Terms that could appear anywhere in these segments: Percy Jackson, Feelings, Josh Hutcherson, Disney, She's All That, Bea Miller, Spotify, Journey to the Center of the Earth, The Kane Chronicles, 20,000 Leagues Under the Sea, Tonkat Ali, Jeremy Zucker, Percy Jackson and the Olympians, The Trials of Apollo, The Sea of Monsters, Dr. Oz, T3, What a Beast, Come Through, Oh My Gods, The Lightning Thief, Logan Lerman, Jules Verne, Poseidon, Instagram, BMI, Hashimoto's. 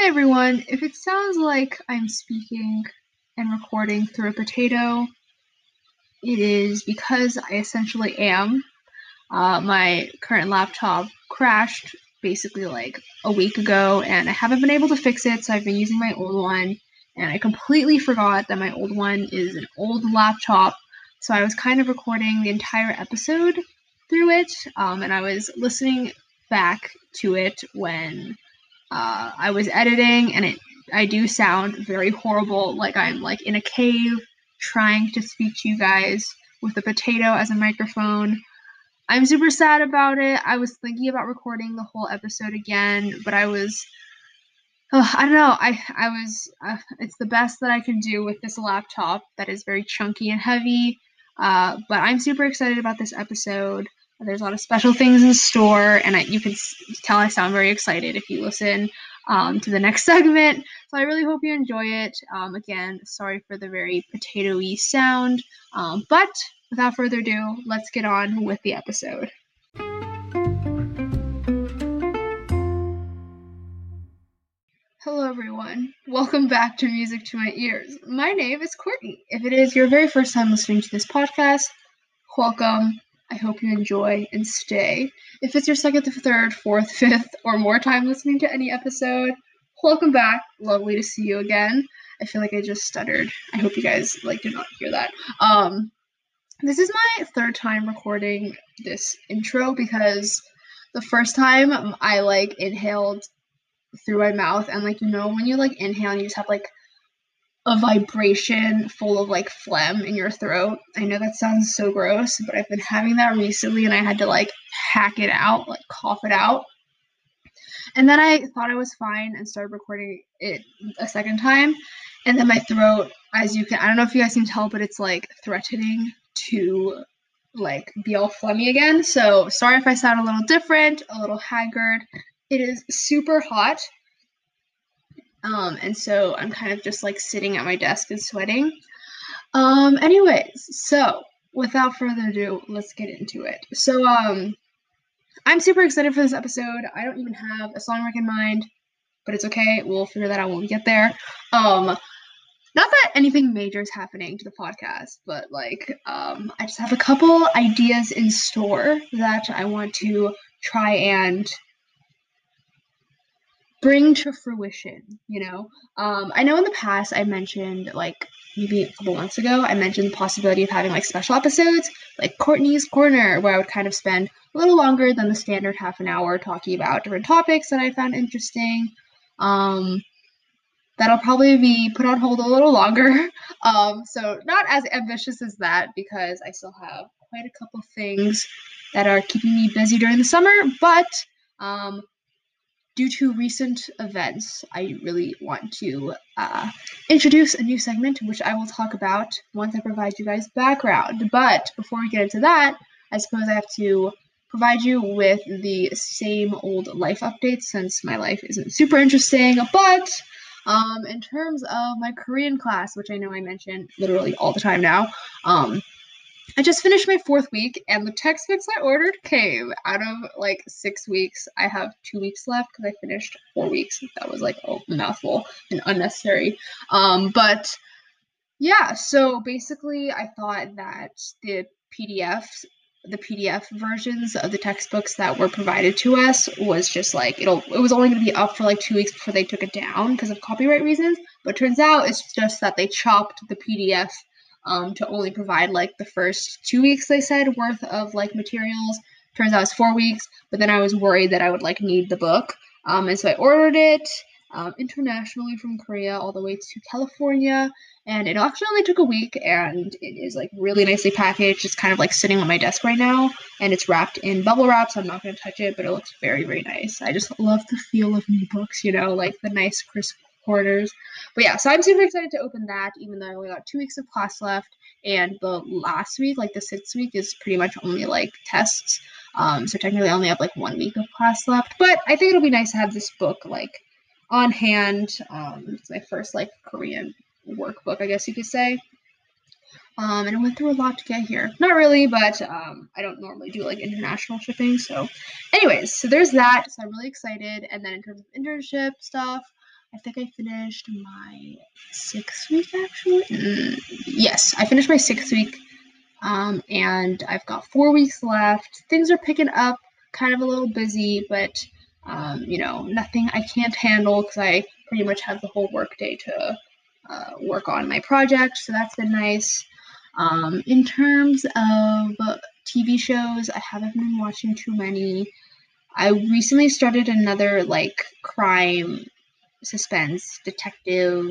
Hey everyone, if it sounds like I'm speaking and recording through a potato, it is because I essentially am. My current laptop crashed basically like a week ago and I haven't been able to fix it, so I've been using my old one and I completely forgot that my old one is an old laptop, so I was kind of recording the entire episode through it, and I was listening back to it when I was editing, and I do sound very horrible, like I'm like in a cave trying to speak to you guys with a potato as a microphone. I'm super sad about it. I was thinking about recording the whole episode again, but I was, I don't know, I was, it's the best that I can do with this laptop that is very chunky and heavy, but I'm super excited about this episode. There's a lot of special things in store, and you can tell I sound very excited if you listen to the next segment. So I really hope you enjoy it. Again, sorry for the very potato-y sound, but without further ado, let's get on with the episode. Hello, everyone. Welcome back to Music to My Ears. My name is Courtney. If it is your very first time listening to this podcast, welcome. I hope you enjoy and stay. If it's your second, third, fourth, fifth, or more time listening to any episode, welcome back. Lovely to see you again. I feel like I just stuttered. I hope you guys did not hear that. This is my third time recording this intro because the first time I inhaled through my mouth, and when you inhale and you just have a vibration full of phlegm in your throat. I know that sounds so gross, but I've been having that recently and I had to hack it out, cough it out. And then I thought I was fine and started recording it a second time. And then my throat, I don't know if you guys can tell, but it's threatening to be all phlegmy again. So sorry if I sound a little different, a little haggard. It is super hot. And so I'm kind of just sitting at my desk and sweating. Anyways, so without further ado, let's get into it. So, I'm super excited for this episode. I don't even have a song in mind, but it's okay. We'll figure that out when we get there. Not that anything major is happening to the podcast, but I just have a couple ideas in store that I want to try and bring to fruition, I know in the past I mentioned, maybe a couple months ago, I mentioned the possibility of having, special episodes, Courtney's Corner, where I would kind of spend a little longer than the standard half an hour talking about different topics that I found interesting. That'll probably be put on hold a little longer, so not as ambitious as that, because I still have quite a couple things that are keeping me busy during the summer, but, due to recent events, I really want to introduce a new segment, which I will talk about once I provide you guys background. But before we get into that, I suppose I have to provide you with the same old life updates, since my life isn't super interesting. But in terms of my Korean class, which I know I mention literally all the time now, I just finished my 4th week, and the textbooks I ordered came out of, 6 weeks. I have 2 weeks left because I finished 4 weeks. That was, a mouthful and unnecessary. But, yeah, so basically I thought that the PDF versions of the textbooks that were provided to us was just, it was only going to be up for, 2 weeks before they took it down because of copyright reasons. But it turns out it's just that they chopped the PDF to only provide, the first 2 weeks, they said, worth of, materials. Turns out it's 4 weeks, but then I was worried that I would, need the book. And so I ordered it internationally from Korea all the way to California, and it actually only took a week, and it is, really nicely packaged. It's kind of, sitting on my desk right now, and it's wrapped in bubble wrap, so I'm not going to touch it, but it looks very, very nice. I just love the feel of new books, the nice, crisp corners. But yeah, so I'm super excited to open that, even though I only got 2 weeks of class left, and the last week, the 6th week, is pretty much only tests, so technically I only have 1 week of class left, but I think it'll be nice to have this book on hand. It's my first Korean workbook, I guess you could say, and it went through a lot to get here. Not really, but I don't normally do international shipping, so anyways, so there's that, so I'm really excited. And then in terms of internship stuff, I think I finished my 6th week, actually. Yes, I finished my 6th week, and I've got 4 weeks left. Things are picking up, kind of a little busy, but, you know, nothing I can't handle because I pretty much have the whole workday to work on my project, so that's been nice. In terms of TV shows, I haven't been watching too many. I recently started another, like, crime suspense detective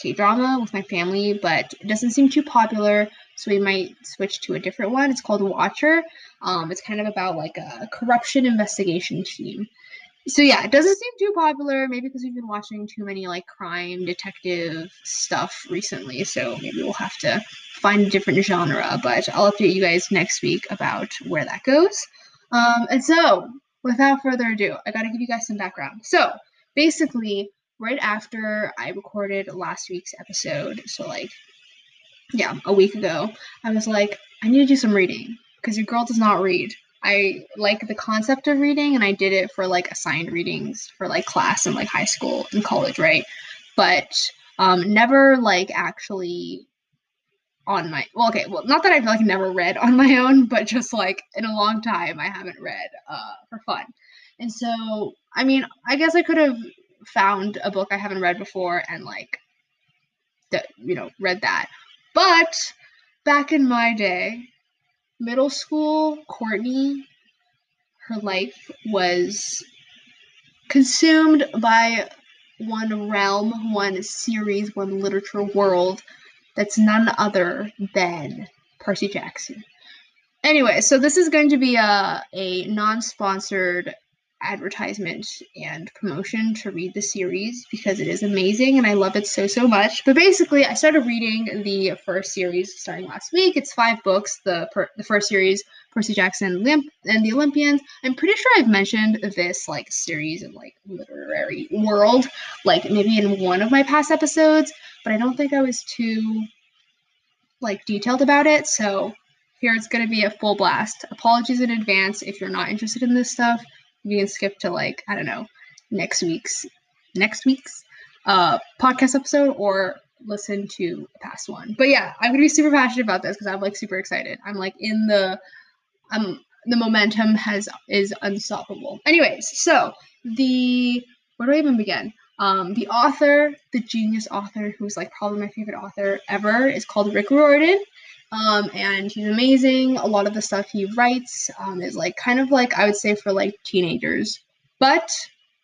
K-drama with my family, but it doesn't seem too popular, so we might switch to a different one. It's called Watcher. It's kind of about, like, a corruption investigation team. So, yeah, it doesn't seem too popular, maybe because we've been watching too many, like, crime detective stuff recently, so maybe we'll have to find a different genre, but I'll update you guys next week about where that goes. And so, without further ado, I gotta give you guys some background. So, basically, right after I recorded last week's episode, so, like, yeah, a week ago, I was like, I need to do some reading, because your girl does not read. I like the concept of reading, and I did it for, like, assigned readings for, like, class and, like, high school and college, right? But never, like, actually on my, well, okay, well, not that I've, like, never read on my own, but just, like, in a long time I haven't read for fun. And so, I mean, I guess I could have found a book I haven't read before and, like, you know, read that. But back in my day, middle school, Courtney, her life was consumed by one realm, one series, one literature world that's none other than Percy Jackson. Anyway, so this is going to be a non-sponsored advertisement and promotion to read the series because it is amazing and I love it so, so much. But basically, I started reading the first series starting last week. It's 5 books, the first series, Percy Jackson and the Olympians. I'm pretty sure I've mentioned this, like, series of, like, literary world, like, maybe in one of my past episodes, but I don't think I was too, like, detailed about it, so here it's going to be a full blast. Apologies in advance if you're not interested in this stuff. You can skip to, like, I don't know, next week's podcast episode or listen to the past one. But yeah, I'm going to be super passionate about this because I'm, like, super excited. I'm, like, in the momentum is unstoppable. Anyways, so where do I even begin? The author, the genius author who's, like, probably my favorite author ever is called Rick Riordan. And he's amazing. A lot of the stuff he writes is, like, kind of, like, I would say for, like, teenagers. But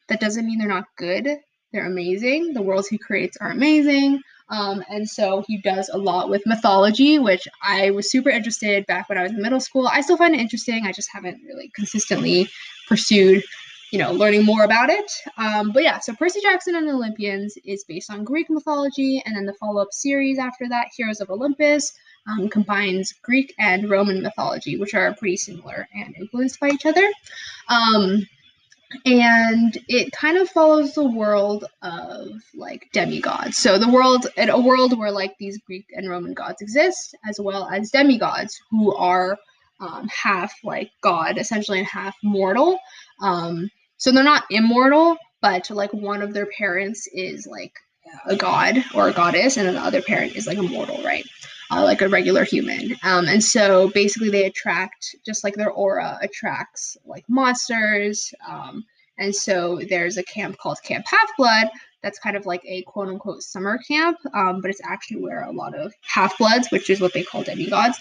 that doesn't mean they're not good. They're amazing. The worlds he creates are amazing. And so he does a lot with mythology, which I was super interested back when I was in middle school. I still find it interesting. I just haven't really consistently pursued, you know, learning more about it. But yeah, so Percy Jackson and the Olympians is based on Greek mythology. And then the follow-up series after that, Heroes of Olympus, combines Greek and Roman mythology, which are pretty similar and influenced by each other. And it kind of follows the world of, like, demigods. So a world where, like, these Greek and Roman gods exist, as well as demigods who are half, like, god, essentially, and half mortal. So they're not immortal, but, like, one of their parents is, like, a god or a goddess, and then the other parent is, like, immortal, right? Like a regular human. And so basically they attract, just like their aura attracts, like, monsters. And so there's a camp called Camp Half-Blood that's kind of like a quote unquote summer camp, but it's actually where a lot of half-bloods, which is what they call demigods,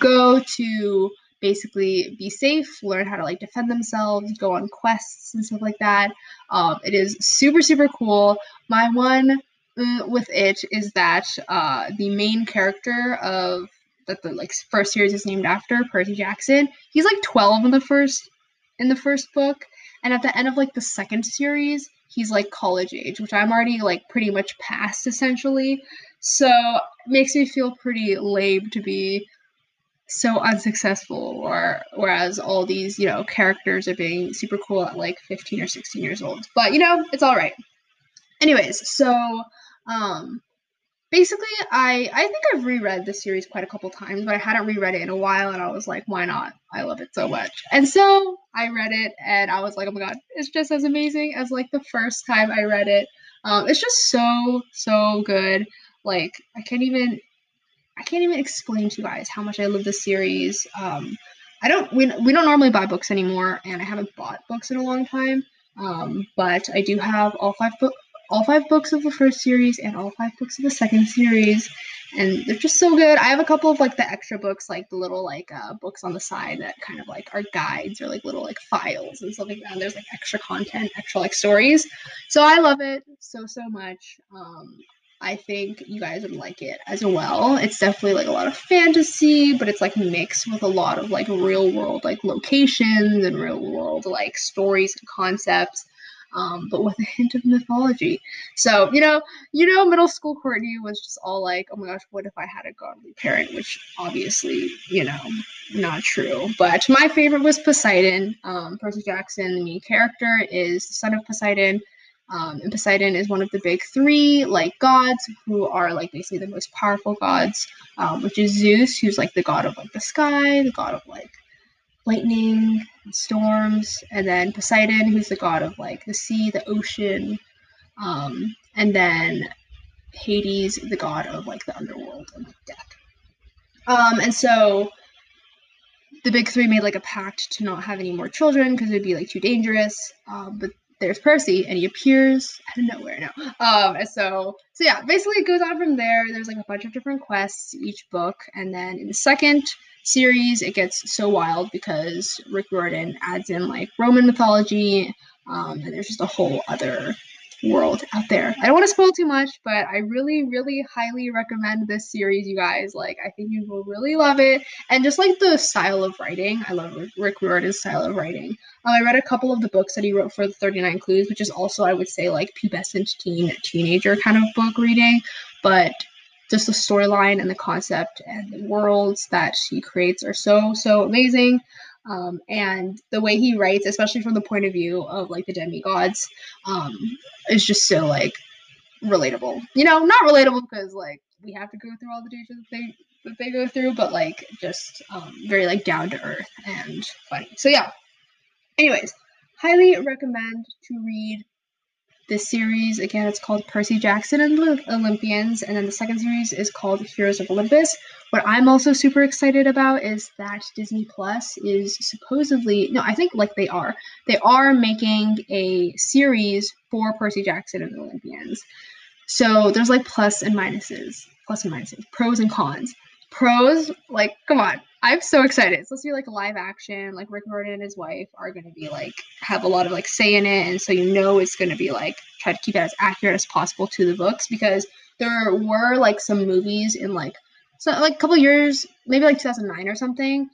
go to basically be safe, learn how to, like, defend themselves, go on quests and stuff like that. It is super, super cool. My one with it is that the main character of that the, like, first series is named after, Percy Jackson, he's, like, 12 in the first book, and at the end of, like, the second series he's, like, college age, which I'm already, like, pretty much past, essentially, so it makes me feel pretty lame to be so unsuccessful, or whereas all these, you know, characters are being super cool at, like, 15 or 16 years old, but, you know, it's all right. Anyways, so basically, I think I've reread the series quite a couple times, but I hadn't reread it in a while, and I was like, why not? I love it so much. And so I read it, and I was like, oh my god, it's just as amazing as, like, the first time I read it. It's just so good. Like, I can't even explain to you guys how much I love this series. We don't normally buy books anymore, and I haven't bought books in a long time. But I do have all five books of the first series and all five books of the second series, and they're just so good. I have a couple of like the extra books, like the little like books on the side that kind of like are guides or like little like files and stuff like that. And there's like extra content, extra like stories. So I love it so much. I think you guys would like it as well. It's definitely like a lot of fantasy, but it's like mixed with a lot of like real world like locations and real world like stories and concepts, but with a hint of mythology. So, you know, middle school Courtney was just all like, oh my gosh, what if I had a godly parent? Which obviously, not true. But my favorite was Poseidon. Percy Jackson, the main character, is the son of Poseidon. And Poseidon is one of the big three, like, gods who are, like, basically the most powerful gods, which is Zeus, who's, like, the god of, like, the sky, the god of, like, lightning, and storms, and then Poseidon, who's the god of, like, the sea, the ocean, and then Hades, the god of, like, the underworld and like, death. And so the big three made, like, a pact to not have any more children because it would be, like, too dangerous, but there's Percy, and he appears out of nowhere now. And so yeah, basically it goes on from there. There's like a bunch of different quests each book, and then in the second series, it gets so wild because Rick Riordan adds in like Roman mythology, and there's just a whole other world out there. I don't want to spoil too much, but I really, really highly recommend this series, you guys. Like, I think you will really love it. And just like the style of writing, I love Rick Riordan's style of writing. I read a couple of the books that he wrote for the 39 Clues, which is also, I would say, like pubescent teenager kind of book reading, but just the storyline and the concept and the worlds that he creates are so amazing. And the way he writes, especially from the point of view of like the demigods, is just so like relatable, not relatable because like we have to go through all the dangers that they go through, but like just very like down to earth and funny. So yeah, anyways, highly recommend to read this series. Again, it's called Percy Jackson and the Olympians, and then the second series is called Heroes of Olympus. What I'm also super excited about is that Disney Plus is supposedly, no, I think like they are making a series for Percy Jackson and the Olympians. So there's like plus and minuses, pros and cons. Pros, like, come on. I'm so excited. It's supposed to be like live action. Like Rick Riordan and his wife are going to be like, have a lot of like say in it. And so, it's going to be like, try to keep it as accurate as possible to the books, because there were like some movies in like, so like a couple years, maybe like 2009 or something.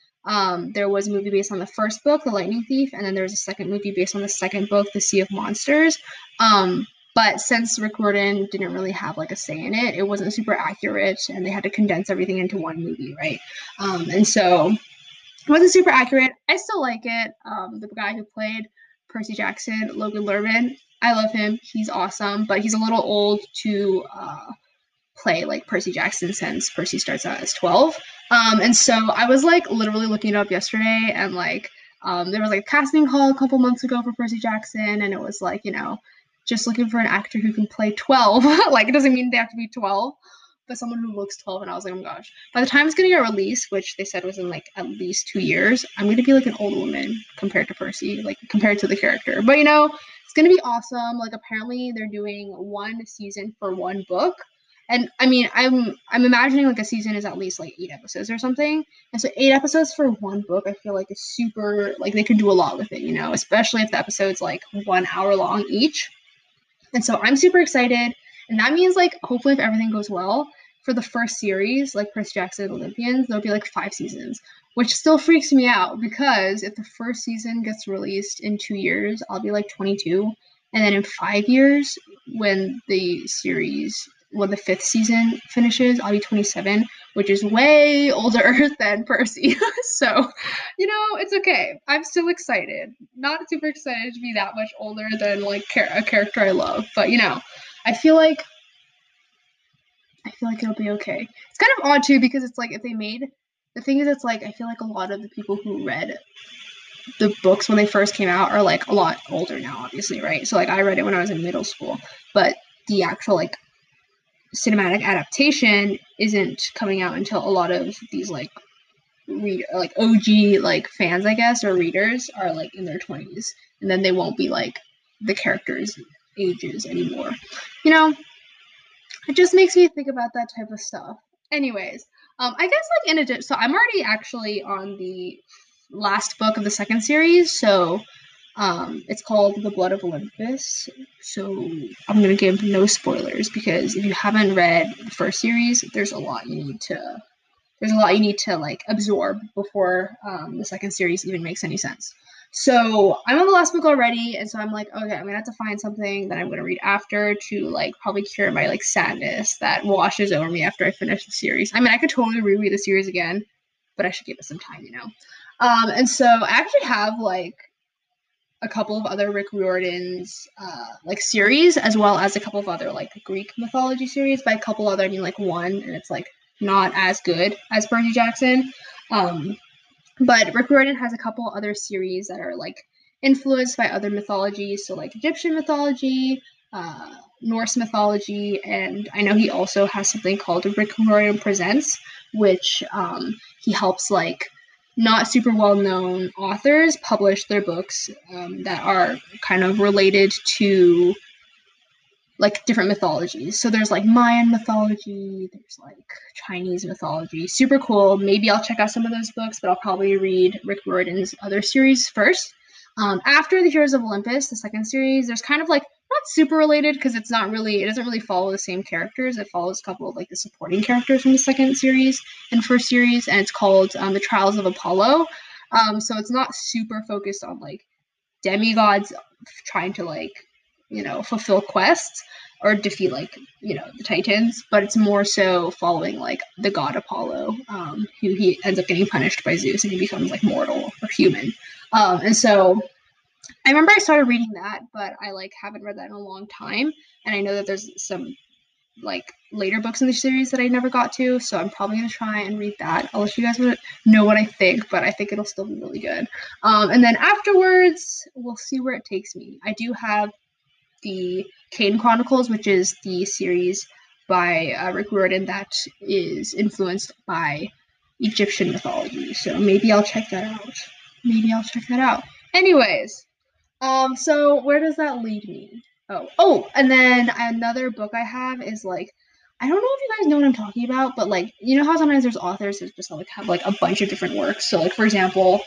There was a movie based on the first book, The Lightning Thief. And then there was a second movie based on the second book, The Sea of Monsters. But since Rick Riordan didn't really have, like, a say in it, it wasn't super accurate, and they had to condense everything into one movie, right? And so it wasn't super accurate. I still like it. The guy who played Percy Jackson, Logan Lerman, I love him. He's awesome, but he's a little old to play, like, Percy Jackson, since Percy starts out as 12. And so I was, like, literally looking it up yesterday, and, like, there was, like, a casting call a couple months ago for Percy Jackson, and it was, like, just looking for an actor who can play 12. Like, it doesn't mean they have to be 12, but someone who looks 12. And I was like, oh my gosh, by the time it's gonna get released, which they said was in like at least 2 years, I'm gonna be like an old woman compared to Percy, like compared to the character. But it's gonna be awesome. Like, apparently they're doing one season for one book, and I mean, I'm imagining like a season is at least like 8 episodes or something. And so 8 episodes for one book, I feel like it's super, like they could do a lot with it, especially if the episode's like 1 hour long each. And so I'm super excited, and that means, like, hopefully if everything goes well, for the first series, like Percy Jackson and the Olympians, there'll be, like, 5 seasons, which still freaks me out, because if the first season gets released in 2 years, I'll be, like, 22, and then in 5 years, when the 5th season finishes, I'll be 27, which is way older than Percy. So, it's okay. I'm still excited. Not super excited to be that much older than, like, a character I love. But, I feel like it'll be okay. It's kind of odd, too, because it's, like, the thing is, it's, like, I feel like a lot of the people who read the books when they first came out are, like, a lot older now, obviously, right? So, like, I read it when I was in middle school. But the actual like cinematic adaptation isn't coming out until a lot of these like OG like fans, I guess, or readers are like in their 20s, and then they won't be like the characters' ages anymore. You know, it just makes me think about that type of stuff. Anyways, I guess like in addition, so I'm already actually on the last book of the second series, so it's called The Blood of Olympus. So I'm gonna give no spoilers because if you haven't read the first series, there's a lot you need to like absorb before the second series even makes any sense. So I'm on the last book already, and so I'm like, okay, I'm gonna have to find something that I'm gonna read after to like probably cure my like sadness that washes over me after I finish the series. I mean, I could totally reread the series again, but I should give it some time, you know. And so I actually have like a couple of other Rick Riordan's like series, as well as a couple of other like Greek mythology series. By a couple other, I mean like one, and it's like not as good as Percy Jackson. But Rick Riordan has a couple other series that are like influenced by other mythologies, so like Egyptian mythology, Norse mythology, and I know he also has something called Rick Riordan Presents, which he helps like not super well-known authors publish their books that are kind of related to like different mythologies. So there's like Mayan mythology, there's like Chinese mythology. Super cool. Maybe I'll check out some of those books, but I'll probably read Rick Riordan's other series first. After the Heroes of Olympus, the second series, there's kind of like not super related because it's not really, it doesn't really follow the same characters. It follows a couple of like the supporting characters from the second series and first series, and it's called The Trials of Apollo. So it's not super focused on like demigods trying to like, you know, fulfill quests or defeat like, you know, the Titans, but it's more so following like the god Apollo, who he ends up getting punished by Zeus and he becomes like mortal or human. And so I remember I started reading that, but I like haven't read that in a long time, and I know that there's some like later books in the series that I never got to, so I'm probably gonna try and read that. I'll let you guys know what I think, but I think it'll still be really good. And then afterwards we'll see where it takes me. I do have The Kane Chronicles, which is the series by Rick Riordan that is influenced by Egyptian mythology. So maybe I'll check that out. Anyways, so where does that lead me? Oh, and then another book I have is like, I don't know if you guys know what I'm talking about, but like, you know how sometimes there's authors who just like have like a bunch of different works. So like, for example,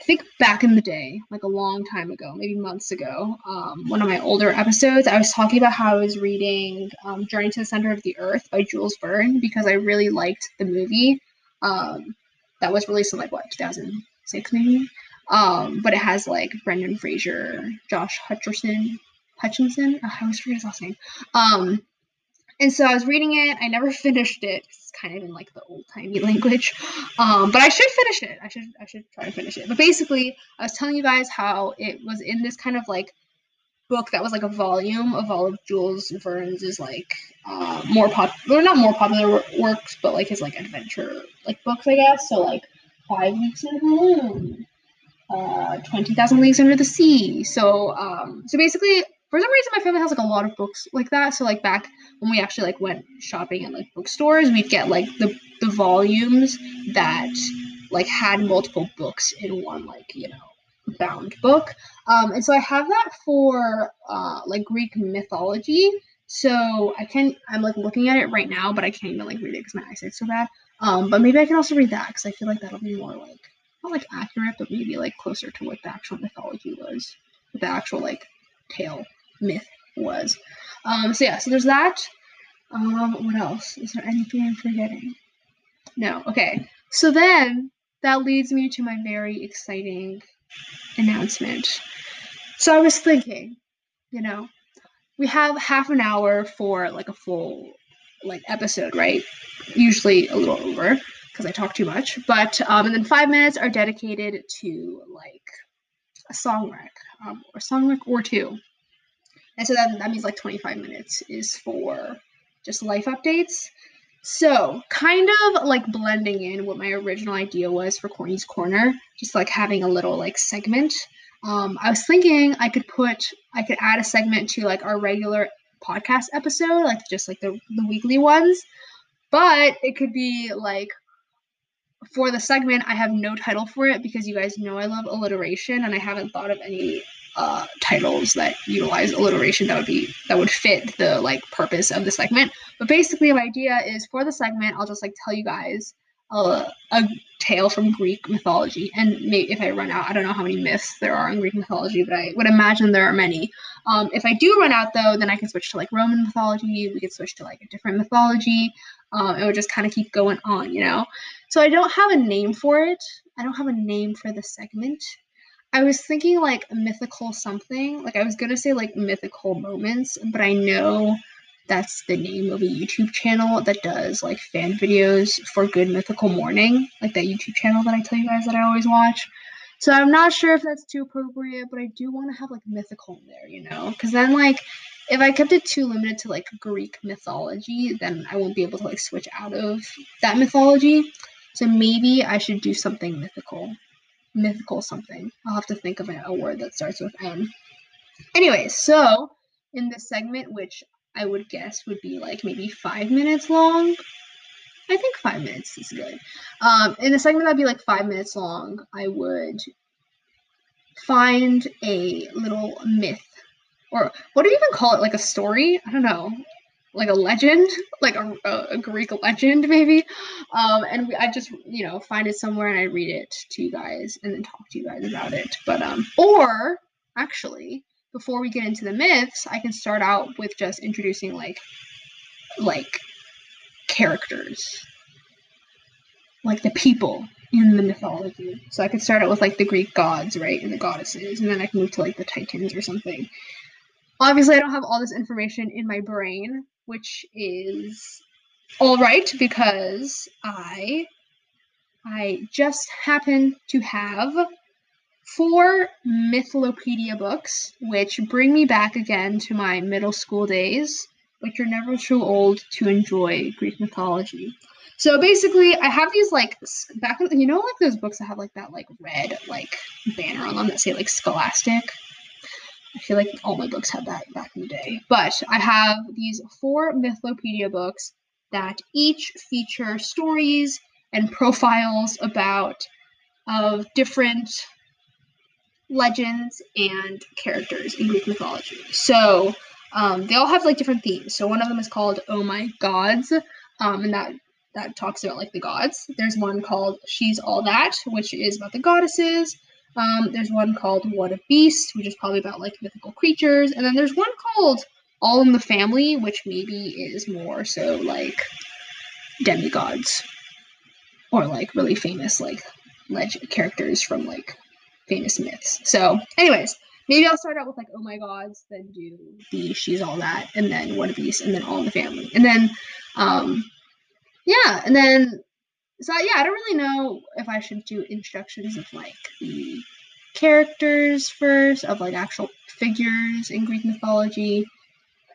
I think back in the day, like a long time ago, maybe months ago, one of my older episodes, I was talking about how I was reading Journey to the Center of the Earth by Jules Verne because I really liked the movie that was released in like, what, 2006 maybe? But it has like Brendan Fraser, Josh Hutcherson? I always forget his last name. And so I was reading it. I never finished it. It's kind of in like the old-timey language, but I should finish it. I should try to finish it. But basically, I was telling you guys how it was in this kind of like book that was like a volume of all of Jules Verne's like not more popular works, but like his like adventure like books, I guess. So like 5 Weeks in a Balloon, 20,000 Leagues Under the Sea. So basically, for some reason, my family has, like, a lot of books like that. So, like, back when we actually, like, went shopping at, like, bookstores, we'd get, like, the volumes that, like, had multiple books in one, like, you know, bound book. And so I have that for, like, Greek mythology. So I'm, like, looking at it right now, but I can't even, like, read it because my eyesight's so bad. But maybe I can also read that because I feel like that'll be more, like, not, like, accurate, but maybe, like, closer to what the actual mythology was, the actual, like, tale. Myth was. So there's that. What else? Is there anything I'm forgetting? No. Okay. So then that leads me to my very exciting announcement. So I was thinking, you know, we have half an hour for like a full like episode, right? Usually a little over because I talk too much, but and then 5 minutes are dedicated to like a song rec, or song rec or two. And so that means like 25 minutes is for just life updates. So kind of like blending in what my original idea was for Courtney's Corner, just like having a little like segment. I was thinking I could add a segment to like our regular podcast episode, like just like the weekly ones, but it could be like for the segment, I have no title for it because you guys know I love alliteration and I haven't thought of any titles that utilize alliteration that would fit the like purpose of the segment. But basically my idea is for the segment, I'll just like tell you guys a tale from Greek mythology, and maybe if I run out, I don't know how many myths there are in Greek mythology, but I would imagine there are many. If I do run out though, then I can switch to like Roman mythology, we could switch to like a different mythology, it would just kind of keep going on, you know? So I don't have a name for it. I don't have a name for the segment. I was thinking like mythical something, like I was gonna say like mythical moments, but I know that's the name of a YouTube channel that does like fan videos for Good Mythical Morning, like that YouTube channel that I tell you guys that I always watch. So I'm not sure if that's too appropriate, but I do want to have like mythical in there, you know, because then like if I kept it too limited to like Greek mythology, then I won't be able to like switch out of that mythology. So maybe I should do something mythical something. I'll have to think of a word that starts with M. Anyway, so in this segment, which I would guess would be like maybe 5 minutes long. I think 5 minutes is good. In a segment that'd be like 5 minutes long, I would find a little myth, or what do you even call it? Like a story? I don't know. Like a legend, like a Greek legend maybe. I just, you know, find it somewhere and I read it to you guys and then talk to you guys about it. But, or actually, before we get into the myths, I can start out with just introducing like characters, like the people in the mythology. So I could start out with like the Greek gods, right, and the goddesses, and then I can move to like the Titans or something. Obviously, I don't have all this information in my brain, which is all right because I just happen to have 4 Mythlopedia books, which bring me back again to my middle school days, which are never too old to enjoy Greek mythology. So basically, I have these like back, you know, like those books that have like that like red like banner on them that say like Scholastic. I feel like all my books had that back in the day. But I have these 4 Mythlopedia books that each feature stories and profiles of different legends and characters in Greek mythology. So they all have like different themes. So one of them is called Oh My Gods, and that talks about like the gods. There's one called She's All That, which is about the goddesses. There's one called What a Beast, which is probably about like mythical creatures. And then there's one called All in the Family, which maybe is more so like demigods or like really famous like legend characters from like famous myths. So anyways, maybe I'll start out with like Oh My Gods, then do the She's All That, and then What a Beast, and then All in the Family. And then I don't really know if I should do introductions of like the characters first, of like actual figures in Greek mythology,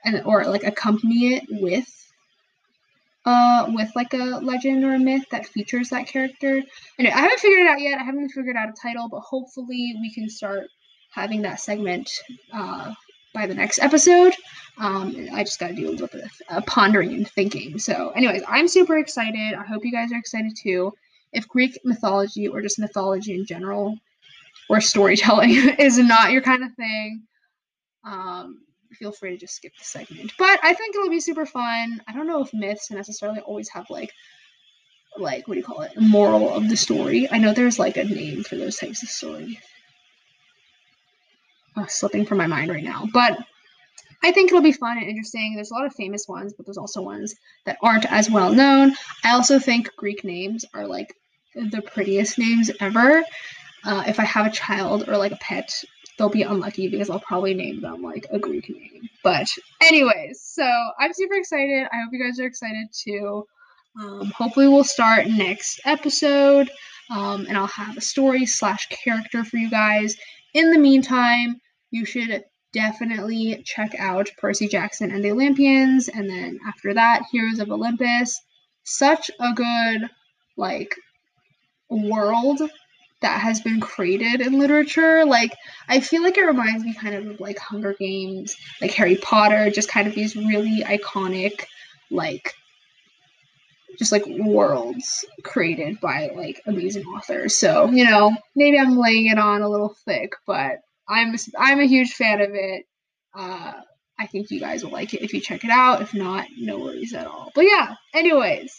and or like accompany it with like a legend or a myth that features that character. And I haven't figured it out yet. I haven't figured out a title, but hopefully we can start having that segment by the next episode. I just gotta do a little bit of pondering and thinking. So anyways, I'm super excited. I hope you guys are excited too. If Greek mythology or just mythology in general or storytelling is not your kind of thing, feel free to just skip the segment. But I think it'll be super fun. I don't know if myths necessarily always have like what do you call it? Moral of the story. I know there's like a name for those types of stories. Oh, slipping from my mind right now. But I think it'll be fun and interesting. There's a lot of famous ones, but there's also ones that aren't as well known. I also think Greek names are like the prettiest names ever. If I have a child or like a pet, they'll be unlucky because I'll probably name them like a Greek name. But anyways, so I'm super excited. I hope you guys are excited too. Hopefully we'll start next episode, and I'll have a story/character for you guys. In the meantime, you should definitely check out Percy Jackson and the Olympians. And then after that, Heroes of Olympus. Such a good like world that has been created in literature. Like, I feel like it reminds me kind of like Hunger Games, like Harry Potter, just kind of these really iconic, like, just like worlds created by like amazing authors. So, you know, maybe I'm laying it on a little thick, but I'm a huge fan of it. I think you guys will like it if you check it out. If not, no worries at all. But yeah, anyways,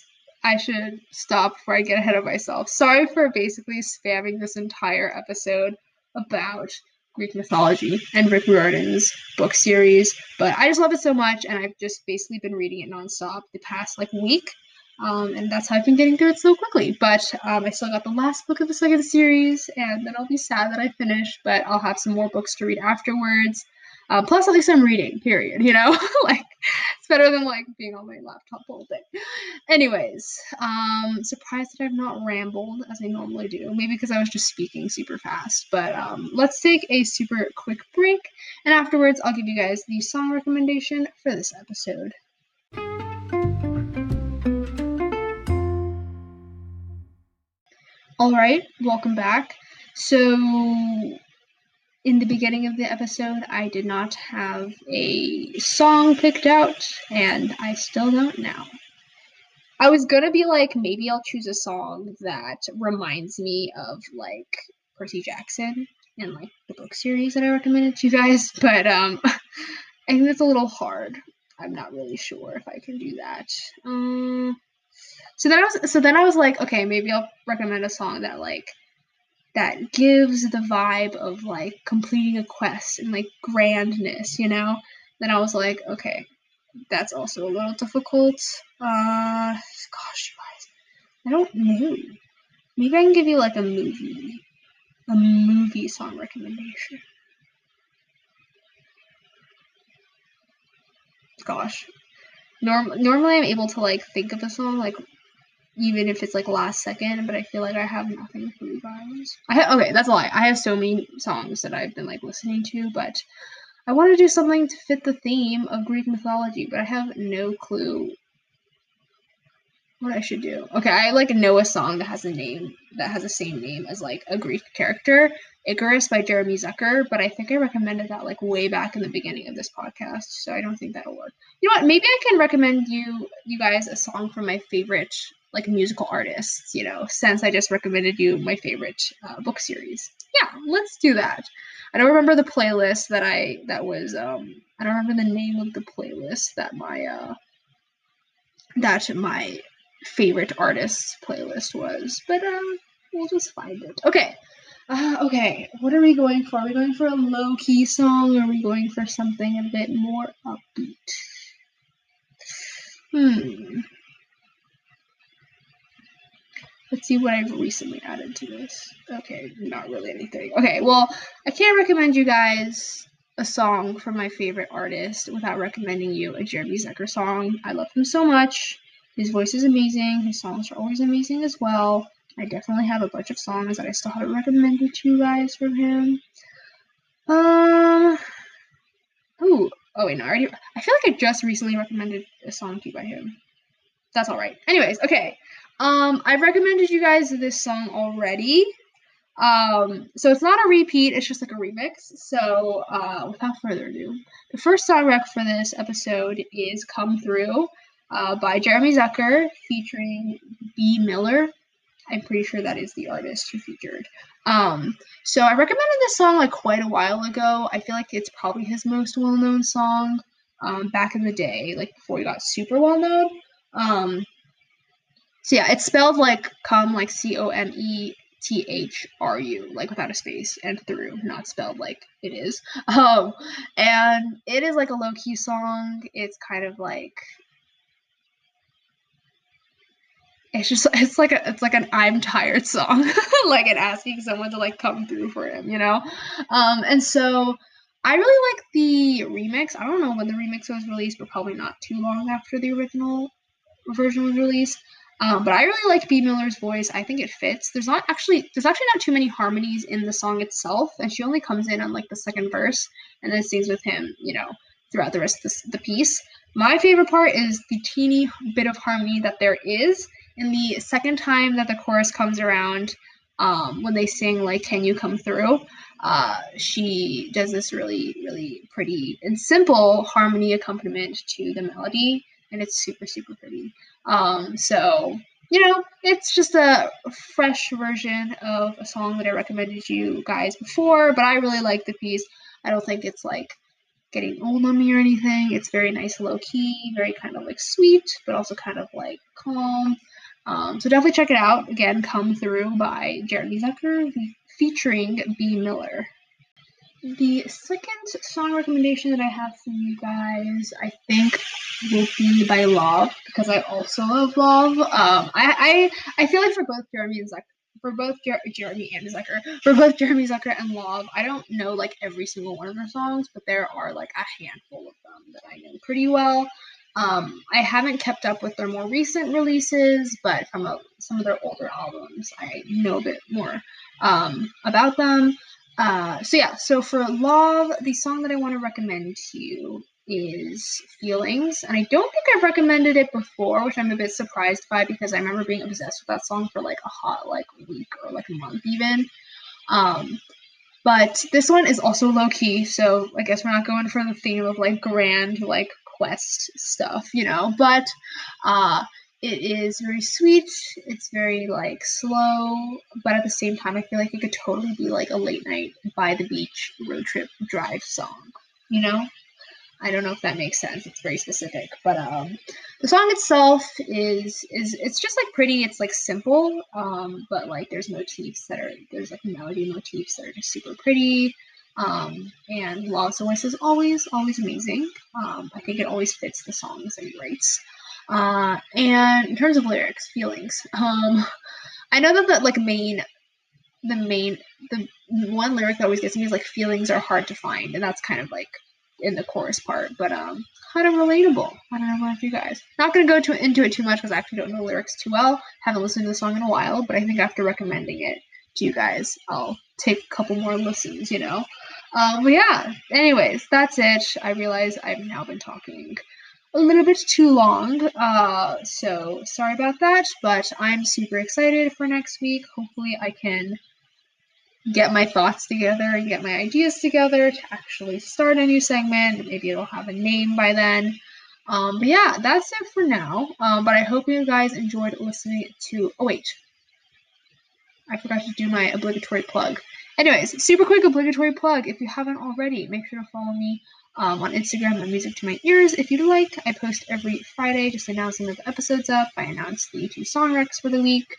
I should stop before I get ahead of myself. Sorry for basically spamming this entire episode about Greek mythology and Rick Riordan's book series, but I just love it so much, and I've just basically been reading it nonstop the past like week, and that's how I've been getting through it so quickly. But I still got the last book of the second series, and then I'll be sad that I finished, but I'll have some more books to read afterwards. Plus, at least I'm reading, period, you know? Like, it's better than, like, being on my laptop all day. Anyways, surprised that I've not rambled as I normally do. Maybe because I was just speaking super fast. But let's take a super quick break, and afterwards I'll give you guys the song recommendation for this episode. All right, welcome back. So, in the beginning of the episode, I did not have a song picked out, and I still don't now. I was gonna be like, maybe I'll choose a song that reminds me of, like, Percy Jackson and, like, the book series that I recommended to you guys, but I think that's a little hard. I'm not really sure if I can do that. So then I was like, okay, maybe I'll recommend a song that, like, that gives the vibe of, like, completing a quest and, like, grandness, you know? Then I was like, okay, that's also a little difficult. Gosh, guys, I don't know. Maybe I can give you, like, a movie song recommendation. Gosh. Normally I'm able to, like, think of a song, like, even if it's, like, last second, but I feel like I have nothing for you guys. Okay, that's a lie. I have so many songs that I've been, like, listening to, but I want to do something to fit the theme of Greek mythology, but I have no clue what I should do. Okay, I, like, know a song that has a name, that has the same name as, like, a Greek character, Icarus by Jeremy Zucker, but I think I recommended that, like, way back in the beginning of this podcast, so I don't think that'll work. You know what, maybe I can recommend you guys a song from my favorite, like, musical artists, you know, since I just recommended you my favorite book series. Yeah, let's do that. I don't remember the playlist I don't remember the name of the playlist that my favorite artists playlist was, but we'll just find it. Okay. Okay, what are we going for? Are we going for a low-key song, or are we going for something a bit more upbeat? Let's see what I've recently added to this. Okay, not really anything. Okay, well, I can't recommend you guys a song from my favorite artist without recommending you a Jeremy Zucker song. I love him so much. His voice is amazing. His songs are always amazing as well. I definitely have a bunch of songs that I still haven't recommended to you guys from him. I feel like I just recently recommended a song to you by him. That's all right. Anyways, okay. I've recommended you guys this song already. So it's not a repeat, it's just like a remix. So, without further ado, the first song rec for this episode is Come Through, by Jeremy Zucker, featuring Bea Miller. I'm pretty sure that is the artist who featured. So I recommended this song, like, quite a while ago. I feel like it's probably his most well-known song, back in the day, like, before he got super well-known. So yeah, it's spelled like come, like comethru, like without a space, and through, not spelled like it is. And it is like a low-key song. It's kind of like, it's like an I'm tired song, like, and asking someone to, like, come through for him, you know? And so I really like the remix. I don't know when the remix was released, but probably not too long after the original version was released. But I really like Bea Miller's voice. I think it fits. There's actually not too many harmonies in the song itself, and she only comes in on, like, the second verse, and then sings with him, you know, throughout the rest of the piece. My favorite part is the teeny bit of harmony that there is in the second time that the chorus comes around. when they sing, like, Can You Come Through? She does this really, really pretty and simple harmony accompaniment to the melody, and it's super, super pretty. So, you know, it's just a fresh version of a song that I recommended you guys before, but I really like the piece. I don't think it's, like, getting old on me or anything. It's very nice, low-key, very kind of, like, sweet, but also kind of, like, calm. So definitely check it out. Again, Come Through by Jeremy Zucker, featuring Bea Miller. The second song recommendation that I have for you guys, I think, will be by Love, because I also love Love. I feel like for both Jeremy Zucker and Love, I don't know, like, every single one of their songs, but there are, like, a handful of them that I know pretty well. I haven't kept up with their more recent releases, but from some of their older albums, I know a bit more about them. So for Love, the song that I want to recommend to you is Feelings, and I don't think I've recommended it before, which I'm a bit surprised by, because I remember being obsessed with that song for, like, a hot, like, week or, like, a month even. But this one is also low-key, so I guess we're not going for the theme of, like, grand, like, quest stuff, you know, but it is very sweet. It's very, like, slow, but at the same time, I feel like it could totally be, like, a late night by the beach road trip drive song, you know? I don't know if that makes sense. It's very specific, but the song itself is it's just, like, pretty. It's, like, simple, but, like, there's like melody motifs that are just super pretty, and Love's voice is always amazing. I think it always fits the songs that he writes. And in terms of lyrics, Feelings. I know that the one lyric that always gets me is, like, feelings are hard to find, and that's kind of, like, in the chorus part, but kind of relatable. I don't know about you guys. Not gonna go into it too much, because I actually don't know the lyrics too well. Haven't listened to the song in a while, but I think after recommending it to you guys, I'll take a couple more listens, you know. But yeah, anyways, that's it. I realize I've now been talking a little bit too long, so sorry about that, but I'm super excited for next week. Hopefully I can get my thoughts together and get my ideas together to actually start a new segment. Maybe it'll have a name by then. But yeah, that's it for now. But I hope you guys enjoyed listening to... Oh, wait. I forgot to do my obligatory plug. Anyways, super quick obligatory plug. If you haven't already, make sure to follow me on Instagram at Music to My Ears if you'd like. I post every Friday just announcing the episodes up. I announce the two song recs for the week.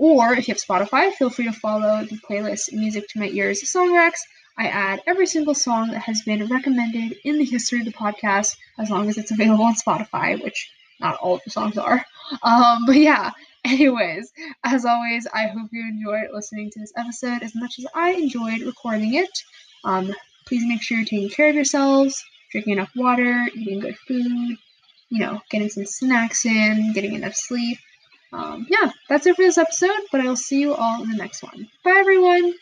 Or if you have Spotify, feel free to follow the playlist Music to My Ears Song Recs. I add every single song that has been recommended in the history of the podcast, as long as it's available on Spotify, which not all of the songs are. But yeah, anyways, as always, I hope you enjoyed listening to this episode as much as I enjoyed recording it. Please make sure you're taking care of yourselves, drinking enough water, eating good food, you know, getting some snacks in, getting enough sleep. Yeah, that's it for this episode, but I will see you all in the next one. Bye, everyone!